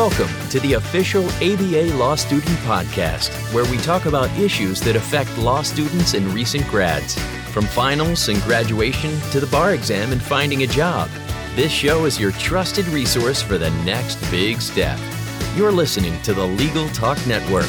Welcome to the official ABA Law Student Podcast, where we talk about issues that affect law students and recent grads. From finals and graduation to the bar exam and finding a job, this show is your trusted resource for the next big step. You're listening to the Legal Talk Network.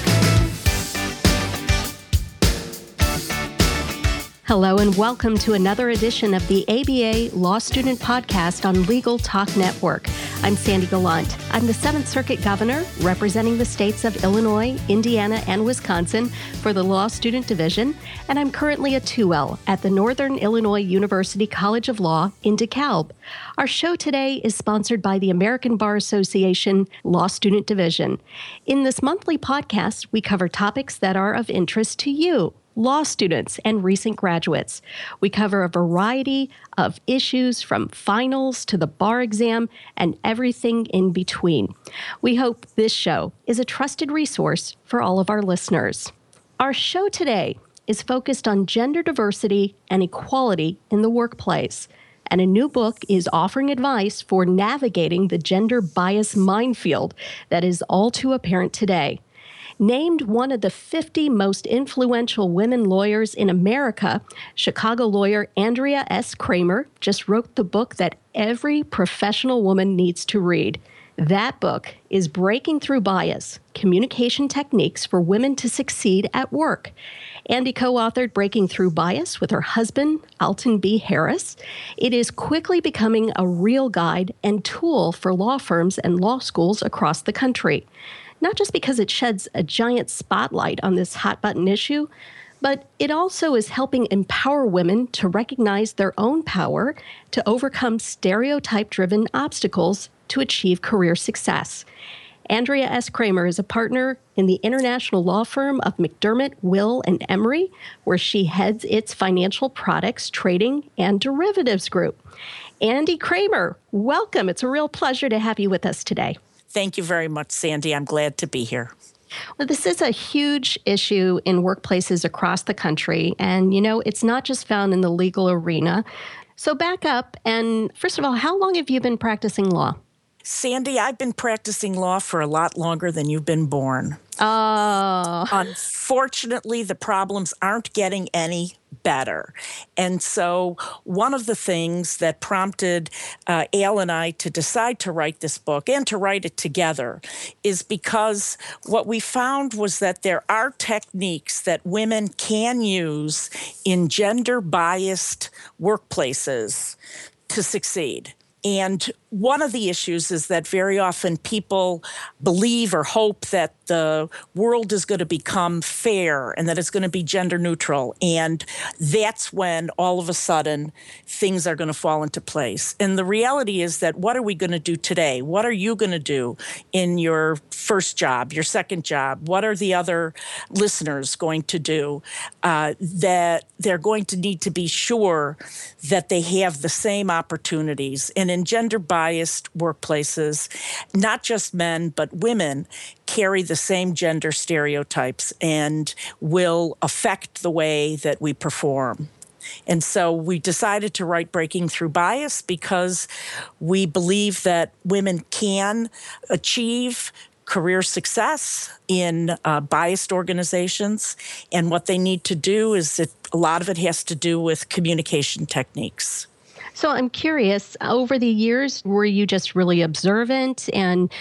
Hello and welcome to another edition of the ABA Law Student Podcast on Legal Talk Network. I'm Sandy Gallant. I'm the Seventh Circuit Governor representing the states of Illinois, Indiana, and Wisconsin for the Law Student Division, and I'm currently a 2L at the Northern Illinois University College of Law in DeKalb. Our show today is sponsored by the American Bar Association Law Student Division. In this monthly podcast, we cover topics that are of interest to you, law students and recent graduates. We cover a variety of issues from finals to the bar exam and everything in between. We hope this show is a trusted resource for all of our listeners. Our show today is focused on gender diversity and equality in the workplace, and a new book is offering advice for navigating the gender bias minefield that is all too apparent today. Named one of the 50 most influential women lawyers in America, Chicago lawyer Andrea S. Kramer just wrote the book that every professional woman needs to read. That book is Breaking Through Bias, Communication Techniques for Women to Succeed at Work. Andy co-authored Breaking Through Bias with her husband, Alton B. Harris. It is quickly becoming a real guide and tool for law firms and law schools across the country. Not just because it sheds a giant spotlight on this hot-button issue, but it also is helping empower women to recognize their own power to overcome stereotype-driven obstacles to achieve career success. Andrea S. Kramer is a partner in the international law firm of McDermott, Will, and Emery, where she heads its financial products, trading, and derivatives group. Andy Kramer, welcome. It's a real pleasure to have you with us today. Thank you very much, Sandy. I'm glad to be here. Well, this is a huge issue in workplaces across the country. And, you know, it's not just found in the legal arena. So back up. And first of all, how long have you been practicing law? Sandy, I've been practicing law for a lot longer than you've been born. Oh. Unfortunately, the problems aren't getting any better. And so one of the things that prompted Al and I to decide to write this book and to write it together is because what we found was that there are techniques that women can use in gender-biased workplaces to succeed. And one of the issues is that very often people believe or hope that the world is going to become fair and that it's going to be gender neutral. And that's when all of a sudden things are going to fall into place. And the reality is that what are we going to do today? What are you going to do in your first job, your second job? What are the other listeners going to do that they're going to need to be sure that they have the same opportunities? And in gender-biased workplaces, not just men, but women carry the same gender stereotypes and will affect the way that we perform. And so we decided to write Breaking Through Bias because we believe that women can achieve career success in biased organizations. And what they need to do is a lot of it has to do with communication techniques. So I'm curious, over the years, were you just really observant? And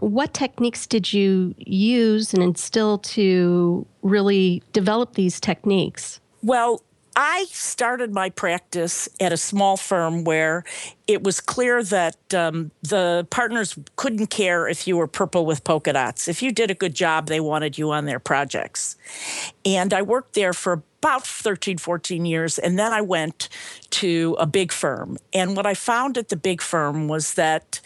what techniques did you use and instill to really develop these techniques? Well, I started my practice at a small firm where it was clear that the partners couldn't care if you were purple with polka dots. If you did a good job, they wanted you on their projects. And I worked there for about 13, 14 years, and then I went to a big firm. And what I found at the big firm was that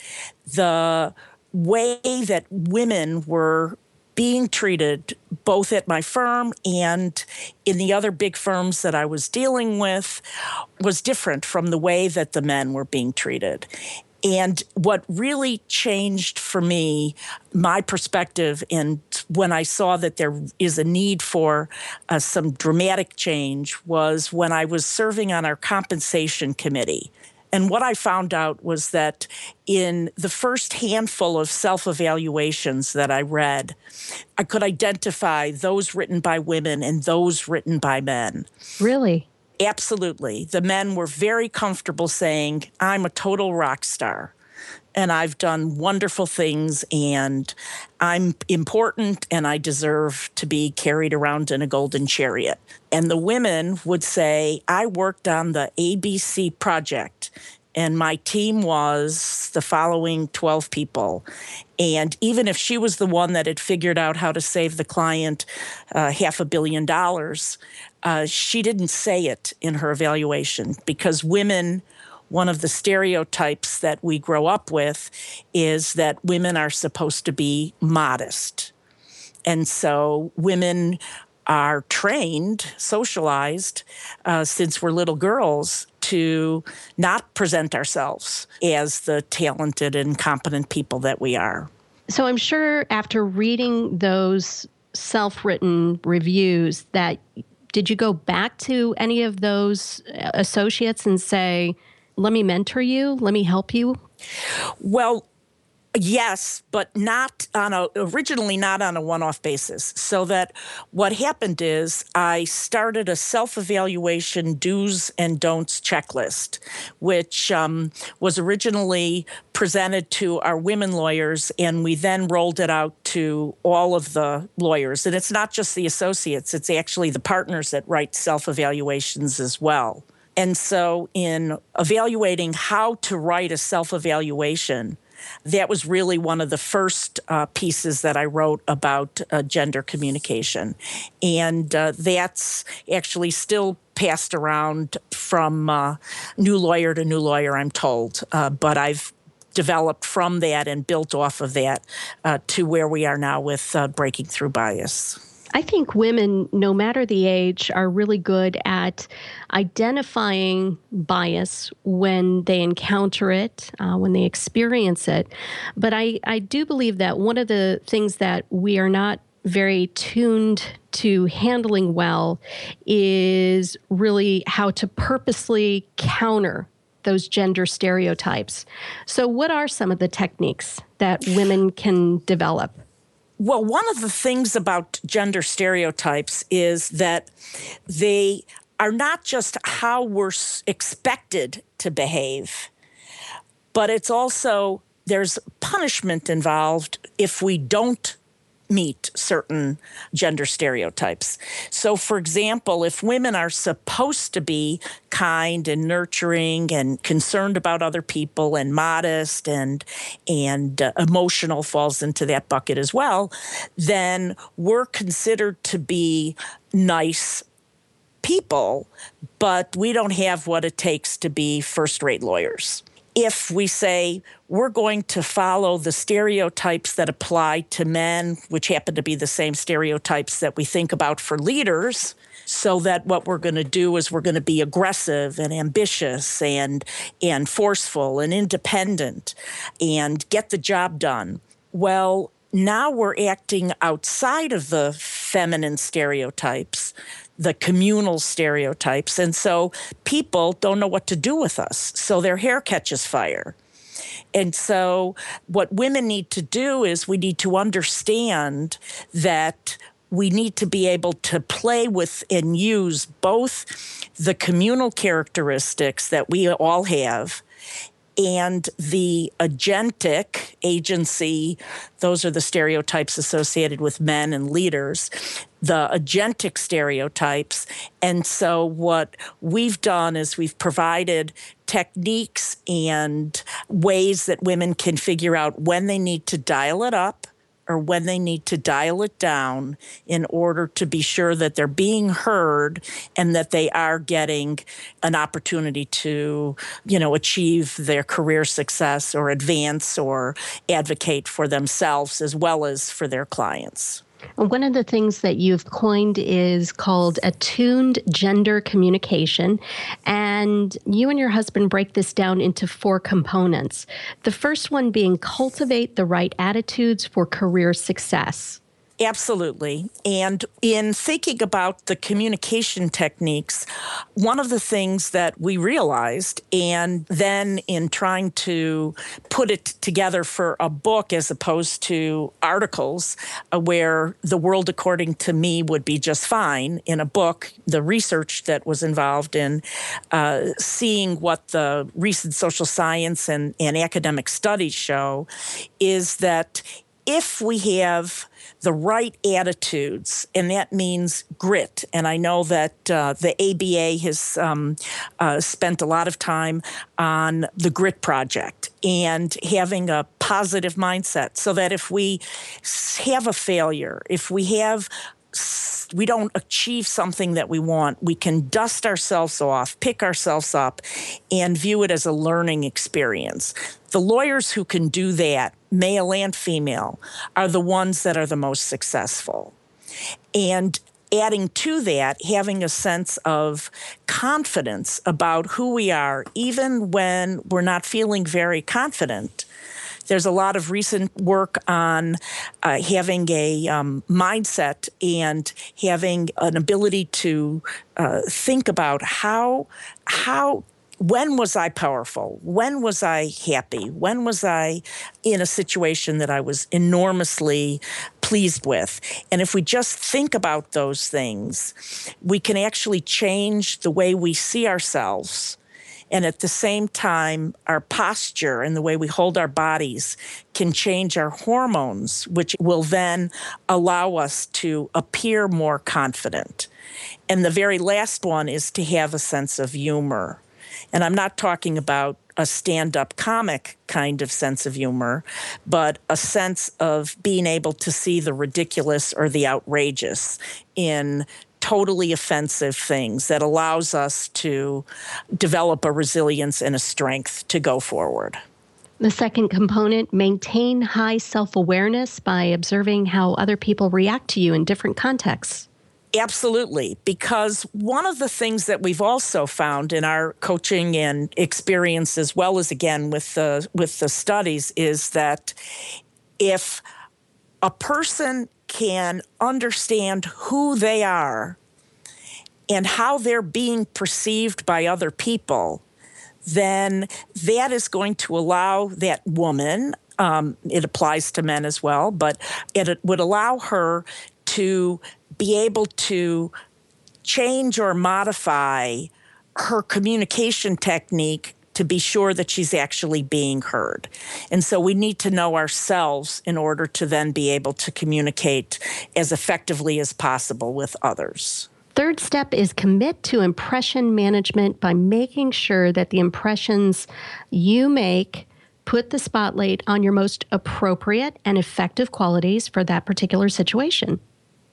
the way that women were being treated both at my firm and in the other big firms that I was dealing with was different from the way that the men were being treated. And what really changed for me, my perspective, and when I saw that there is a need for some dramatic change was when I was serving on our compensation committee. And what I found out was that in the first handful of self-evaluations that I read, I could identify those written by women and those written by men. Really? Absolutely. The men were very comfortable saying, I'm a total rock star and I've done wonderful things and I'm important and I deserve to be carried around in a golden chariot. And the women would say, I worked on the ABC project and my team was the following 12 people. And even if she was the one that had figured out how to save the client $500 million, she didn't say it in her evaluation because women, one of the stereotypes that we grow up with is that women are supposed to be modest. And so women are trained, socialized, since we're little girls to not present ourselves as the talented and competent people that we are. So I'm sure after reading those self-written reviews that did you go back to any of those associates and say, let me mentor you, let me help you? Well, yes, but originally not on a one-off basis. So that what happened is I started a self-evaluation do's and don'ts checklist, which was originally presented to our women lawyers, and we then rolled it out to all of the lawyers. And it's not just the associates, it's actually the partners that write self-evaluations as well. And so in evaluating how to write a self-evaluation, that was really one of the first pieces that I wrote about gender communication. And that's actually still passed around from new lawyer to new lawyer, I'm told. But I've developed from that and built off of that to where we are now with Breaking Through Bias. I think women, no matter the age, are really good at identifying bias when they encounter it, when they experience it. But I do believe that one of the things that we are not very tuned to handling well is really how to purposely counter those gender stereotypes. So what are some of the techniques that women can develop? Well, one of the things about gender stereotypes is that they are not just how we're expected to behave, but it's also there's punishment involved if we don't meet certain gender stereotypes. So, for example, if women are supposed to be kind and nurturing and concerned about other people and modest and emotional falls into that bucket as well, then we're considered to be nice people, but we don't have what it takes to be first-rate lawyers. If we say we're going to follow the stereotypes that apply to men, which happen to be the same stereotypes that we think about for leaders, so that what we're going to do is we're going to be aggressive and ambitious and forceful and independent and get the job done. Well, now we're acting outside of the feminine stereotypes, the communal stereotypes. And so people don't know what to do with us. So their hair catches fire. And so what women need to do is we need to understand that we need to be able to play with and use both the communal characteristics that we all have and the agentic agency, those are the stereotypes associated with men and leaders, the agentic stereotypes. And so what we've done is we've provided techniques and ways that women can figure out when they need to dial it up or when they need to dial it down in order to be sure that they're being heard and that they are getting an opportunity to, achieve their career success or advance or advocate for themselves as well as for their clients. One of the things that you've coined is called attuned gender communication, and you and your husband break this down into 4 components. The first one being cultivate the right attitudes for career success. Absolutely. And in thinking about the communication techniques, one of the things that we realized, and then in trying to put it together for a book as opposed to articles, where The World According to Me would be just fine in a book, the research that was involved in seeing what the recent social science and academic studies show is that if we have the right attitudes, and that means grit. And I know that the ABA has spent a lot of time on the Grit Project and having a positive mindset so that if we have a failure, if we don't achieve something that we want, we can dust ourselves off, pick ourselves up, and view it as a learning experience. The lawyers who can do that, male and female, are the ones that are the most successful. And adding to that, having a sense of confidence about who we are, even when we're not feeling very confident. There's a lot of recent work on having a mindset and having an ability to think about how when was I powerful? When was I happy? When was I in a situation that I was enormously pleased with? And if we just think about those things, we can actually change the way we see ourselves. And at the same time, our posture and the way we hold our bodies can change our hormones, which will then allow us to appear more confident. And the very last one is to have a sense of humor. And I'm not talking about a stand-up comic kind of sense of humor, but a sense of being able to see the ridiculous or the outrageous in totally offensive things that allows us to develop a resilience and a strength to go forward. The second component, maintain high self-awareness by observing how other people react to you in different contexts. Absolutely, because one of the things that we've also found in our coaching and experience, as well as again with the studies, is that if a person can understand who they are and how they're being perceived by other people, then that is going to allow that woman, it applies to men as well, but it would allow her to be able to change or modify her communication technique to be sure that she's actually being heard. And so we need to know ourselves in order to then be able to communicate as effectively as possible with others. Third step is commit to impression management by making sure that the impressions you make put the spotlight on your most appropriate and effective qualities for that particular situation.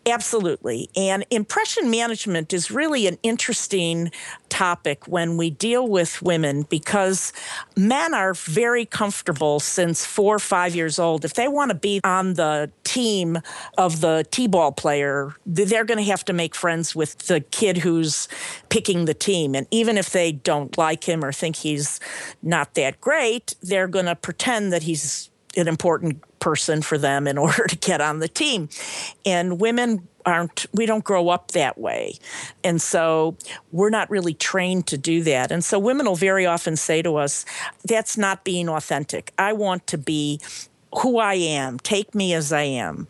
Absolutely. And impression management is really an interesting topic when we deal with women, because men are very comfortable since 4 or 5 years old. If they want to be on the team of the t-ball player, they're going to have to make friends with the kid who's picking the team. And even if they don't like him or think he's not that great, they're going to pretend that he's an important person for them in order to get on the team. And women we don't grow up that way. And so we're not really trained to do that. And so women will very often say to us, that's not being authentic. I want to be who I am. Take me as I am.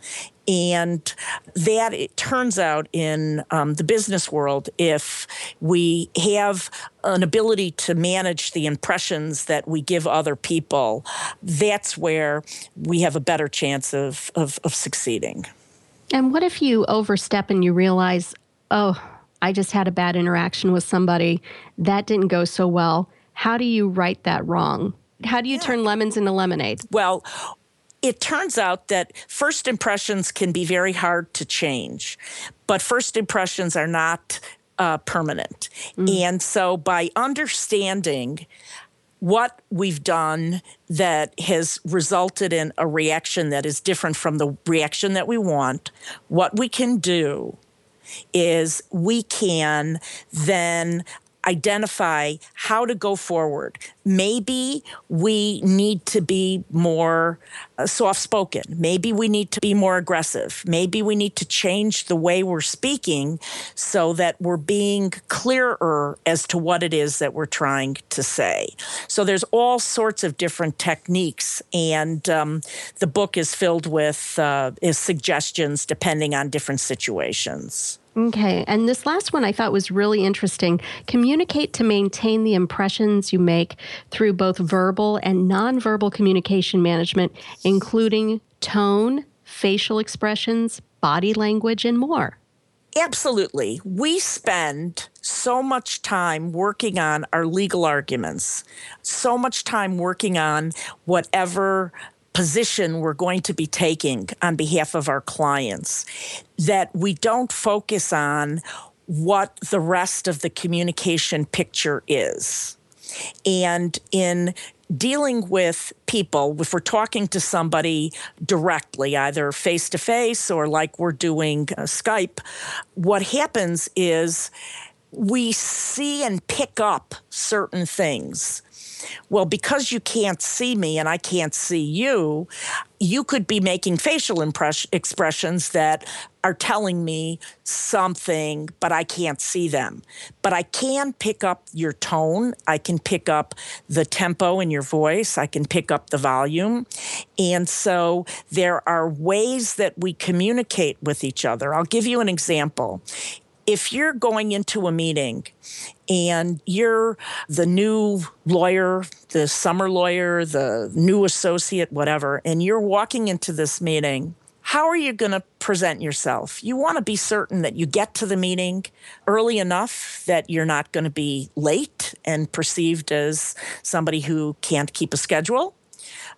And that, it turns out, in the business world, if we have an ability to manage the impressions that we give other people, that's where we have a better chance of succeeding. And what if you overstep and you realize, oh, I just had a bad interaction with somebody. That didn't go so well. How do you right that wrong? How do you turn lemons into lemonade? Well, it turns out that first impressions can be very hard to change, but first impressions are not permanent. Mm. And so by understanding what we've done that has resulted in a reaction that is different from the reaction that we want, what we can do is we can then identify how to go forward. Maybe we need to be more soft-spoken. Maybe we need to be more aggressive. Maybe we need to change the way we're speaking so that we're being clearer as to what it is that we're trying to say. So there's all sorts of different techniques, and the book is filled with suggestions depending on different situations. Okay. And this last one I thought was really interesting. Communicate to maintain the impressions you make through both verbal and nonverbal communication management, including tone, facial expressions, body language, and more. Absolutely. We spend so much time working on our legal arguments, so much time working on whatever position we're going to be taking on behalf of our clients, that we don't focus on what the rest of the communication picture is. And in dealing with people, if we're talking to somebody directly, either face-to-face or like we're doing Skype, what happens is we see and pick up certain things. Well, because you can't see me and I can't see you, you could be making facial expressions that are telling me something, but I can't see them. But I can pick up your tone. I can pick up the tempo in your voice. I can pick up the volume. And so there are ways that we communicate with each other. I'll give you an example. If you're going into a meeting and you're the new lawyer, the summer lawyer, the new associate, whatever, and you're walking into this meeting, how are you going to present yourself? You want to be certain that you get to the meeting early enough that you're not going to be late and perceived as somebody who can't keep a schedule.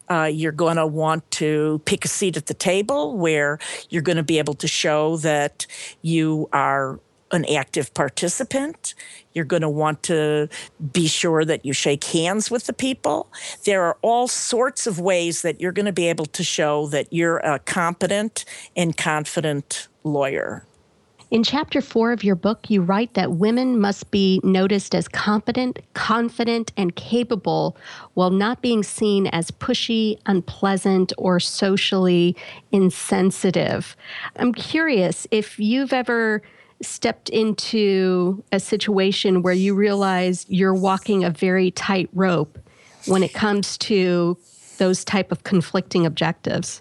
You're going to want to pick a seat at the table where you're going to be able to show that you are an active participant. You're going to want to be sure that you shake hands with the people. There are all sorts of ways that you're going to be able to show that you're a competent and confident lawyer. In Chapter 4 of your book, you write that women must be noticed as competent, confident, and capable while not being seen as pushy, unpleasant, or socially insensitive. I'm curious if you've ever stepped into a situation where you realize you're walking a very tight rope when it comes to those type of conflicting objectives.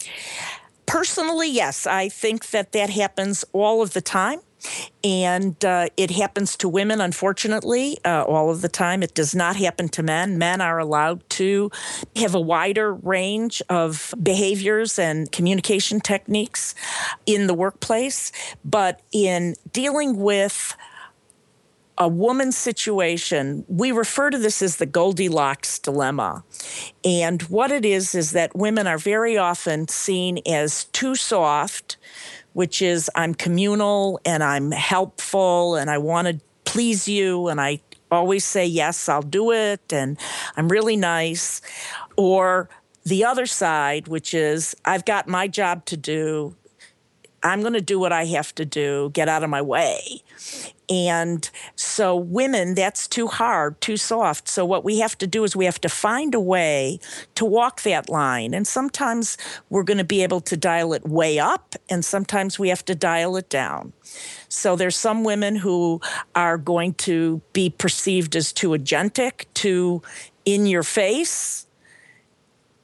Personally, yes. I think that happens all of the time. And it happens to women, unfortunately, all of the time. It does not happen to men. Men are allowed to have a wider range of behaviors and communication techniques in the workplace. But in dealing with a woman's situation, we refer to this as the Goldilocks dilemma. And what it is that women are very often seen as too soft, which is I'm communal and I'm helpful and I want to please you and I always say, yes, I'll do it and I'm really nice. Or the other side, which is I've got my job to do. I'm going to do what I have to do. Get out of my way. And so women, that's too hard, too soft. So what we have to do is we have to find a way to walk that line. And sometimes we're going to be able to dial it way up, and sometimes we have to dial it down. So there's some women who are going to be perceived as too agentic, too in your face.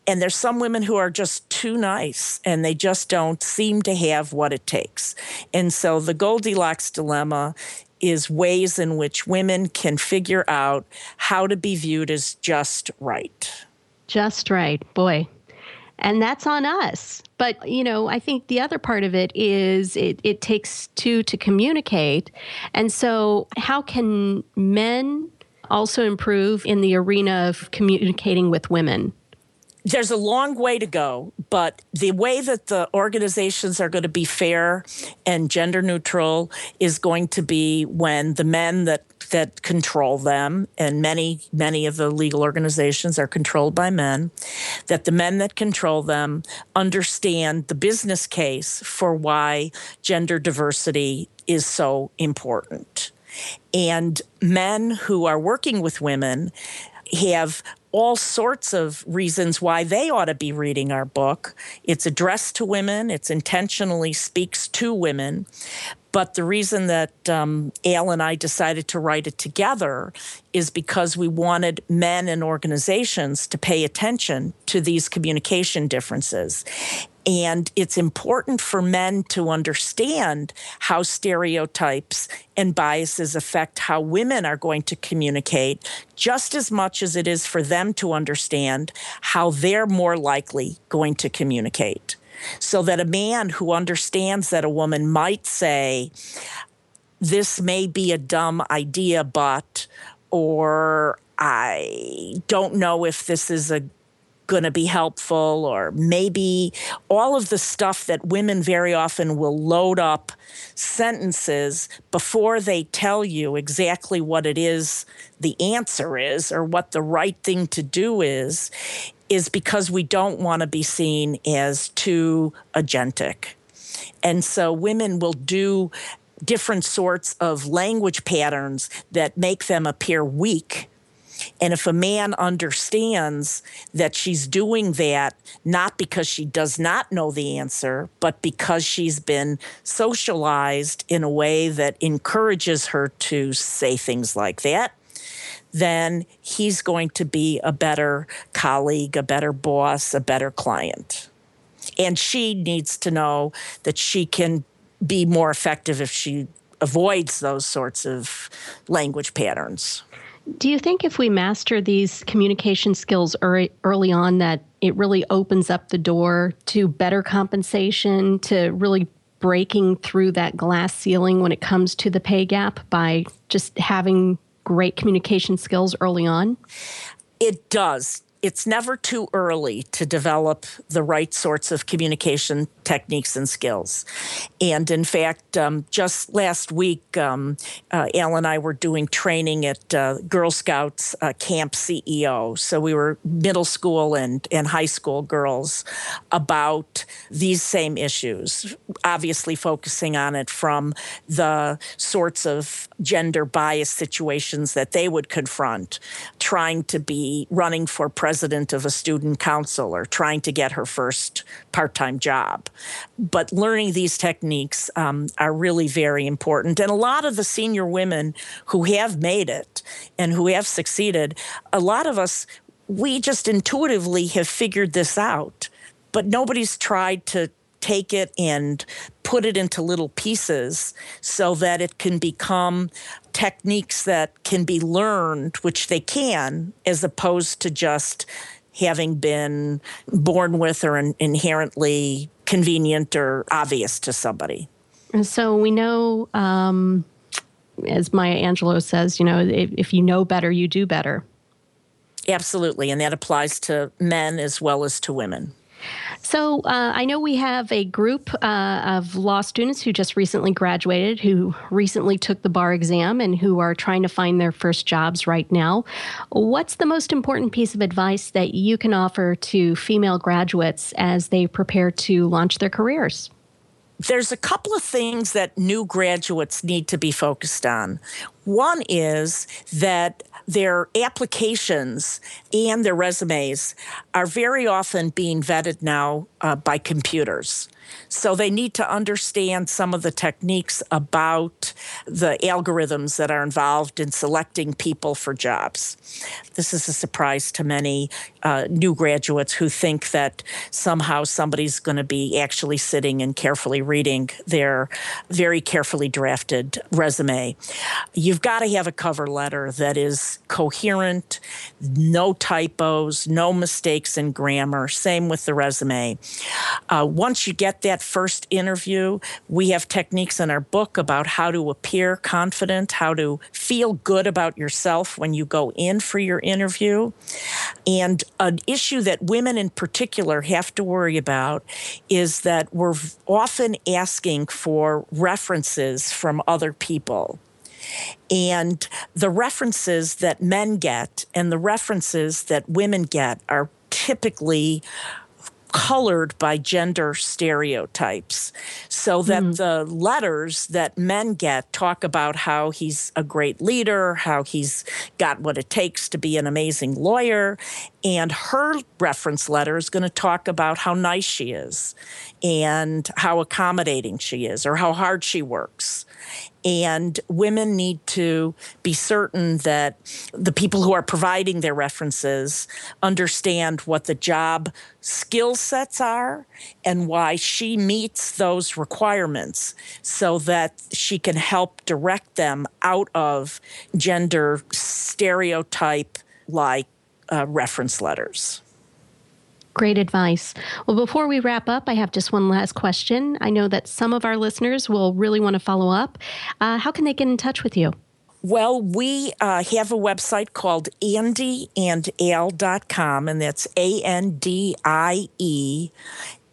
And there's some women who are just too nice and they just don't seem to have what it takes. And so the Goldilocks dilemma is ways in which women can figure out how to be viewed as just right. Just right, boy. And that's on us. But, you know, I think the other part of it is it takes two to communicate. And so how can men also improve in the arena of communicating with women? There's a long way to go, but the way that the organizations are going to be fair and gender neutral is going to be when the men that control them, and many of the legal organizations are controlled by men, that the men that control them understand the business case for why gender diversity is so important. And men who are working with women have all sorts of reasons why they ought to be reading our book. It's addressed to women. It's intentionally speaks to women. But the reason that Al and I decided to write it together is because we wanted men and organizations to pay attention to these communication differences. And it's important for men to understand how stereotypes and biases affect how women are going to communicate, just as much as it is for them to understand how they're more likely going to communicate. So that a man who understands that a woman might say, this may be a dumb idea, but, or I don't know if this is going to be helpful, or maybe all of the stuff that women very often will load up sentences before they tell you exactly what it is the answer is or what the right thing to do is because we don't want to be seen as too agentic. And so women will do different sorts of language patterns that make them appear weak. And if a man understands that she's doing that, not because she does not know the answer, but because she's been socialized in a way that encourages her to say things like that, then he's going to be a better colleague, a better boss, a better client. And she needs to know that she can be more effective if she avoids those sorts of language patterns. Do you think if we master these communication skills early on that it really opens up the door to better compensation, to really breaking through that glass ceiling when it comes to the pay gap by just having great communication skills early on? It does. It's never too early to develop the right sorts of communication techniques and skills. And in fact, just last week, Al and I were doing training at Girl Scouts Camp CEO. So we were middle school and high school girls about these same issues, obviously focusing on it from the sorts of gender bias situations that they would confront, trying to be running for president of a student council or trying to get her first part-time job. But learning these techniques are really very important. And a lot of the senior women who have made it and who have succeeded, a lot of us, we just intuitively have figured this out, but nobody's tried to take it and put it into little pieces so that it can become techniques that can be learned, which they can, as opposed to just having been born with or inherently convenient or obvious to somebody. And so we know, as Maya Angelou says, you know, if you know better, you do better. Absolutely. And that applies to men as well as to women. So I know we have a group of law students who just recently graduated, who recently took the bar exam, and who are trying to find their first jobs right now. What's the most important piece of advice that you can offer to female graduates as they prepare to launch their careers? There's a couple of things that new graduates need to be focused on. One is that their applications and their resumes are very often being vetted now by computers. So they need to understand some of the techniques about the algorithms that are involved in selecting people for jobs. This is a surprise to many new graduates who think that somehow somebody's going to be actually sitting and carefully reading their very carefully drafted resume. You've got to have a cover letter that is coherent, no typos, no mistakes in grammar, same with the resume. Once you get that first interview, we have techniques in our book about how to appear confident, how to feel good about yourself when you go in for your interview. And an issue that women in particular have to worry about is that we're often asking for references from other people. And the references that men get and the references that women get are typically colored by gender stereotypes, so that the letters that men get talk about how he's a great leader, how he's got what it takes to be an amazing lawyer, and her reference letter is going to talk about how nice she is and how accommodating she is or how hard she works. And women need to be certain that the people who are providing their references understand what the job skill sets are and why she meets those requirements so that she can help direct them out of gender stereotype-like reference letters. Great advice. Well, before we wrap up, I have just one last question. I know that some of our listeners will really want to follow up. How can they get in touch with you? Well, we have a website called andyandal.com, and that's A-N-D-I-E.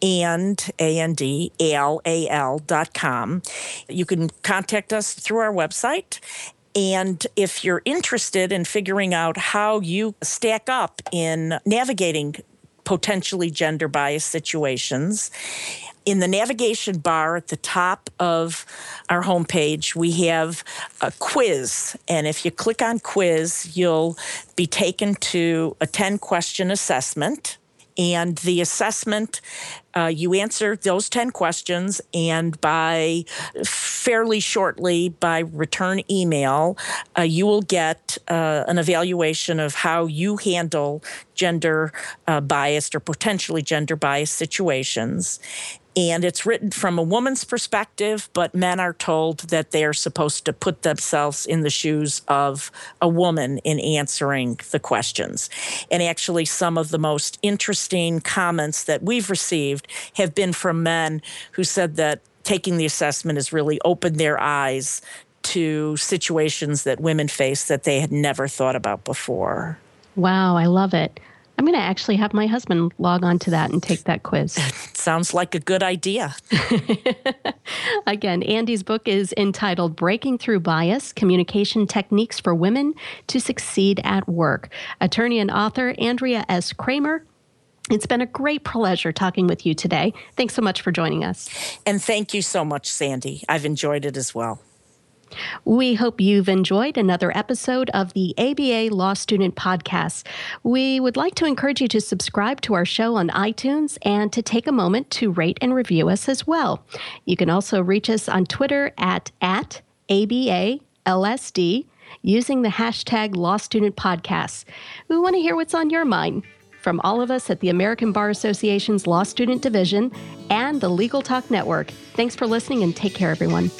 And ANDALAL.com. You can contact us through our website. And if you're interested in figuring out how you stack up in navigating potentially gender-biased situations, in the navigation bar at the top of our homepage, we have a quiz. And if you click on quiz, you'll be taken to a 10-question assessment. And the assessment, you answer those 10 questions, and by fairly shortly, by return email, you will get an evaluation of how you handle gender-biased or potentially gender-biased situations. And it's written from a woman's perspective, but men are told that they are supposed to put themselves in the shoes of a woman in answering the questions. And actually, some of the most interesting comments that we've received have been from men who said that taking the assessment has really opened their eyes to situations that women face that they had never thought about before. Wow, I love it. I'm going to actually have my husband log on to that and take that quiz. Sounds like a good idea. Again, Andy's book is entitled Breaking Through Bias, Communication Techniques for Women to Succeed at Work. Attorney and author Andrea S. Kramer, it's been a great pleasure talking with you today. Thanks so much for joining us. And thank you so much, Sandy. I've enjoyed it as well. We hope you've enjoyed another episode of the ABA Law Student Podcast. We would like to encourage you to subscribe to our show on iTunes and to take a moment to rate and review us as well. You can also reach us on Twitter at ABALSD using the hashtag Law Student Podcast. We want to hear what's on your mind. From all of us at the American Bar Association's Law Student Division and the Legal Talk Network, thanks for listening and take care, everyone.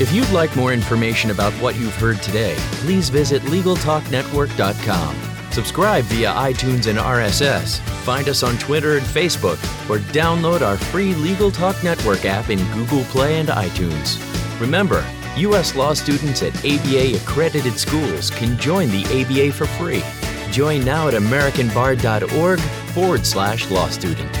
If you'd like more information about what you've heard today, please visit LegalTalkNetwork.com. Subscribe via iTunes and RSS. Find us on Twitter and Facebook, or download our free Legal Talk Network app in Google Play and iTunes. Remember, U.S. law students at ABA-accredited schools can join the ABA for free. Join now at americanbar.org/lawstudent.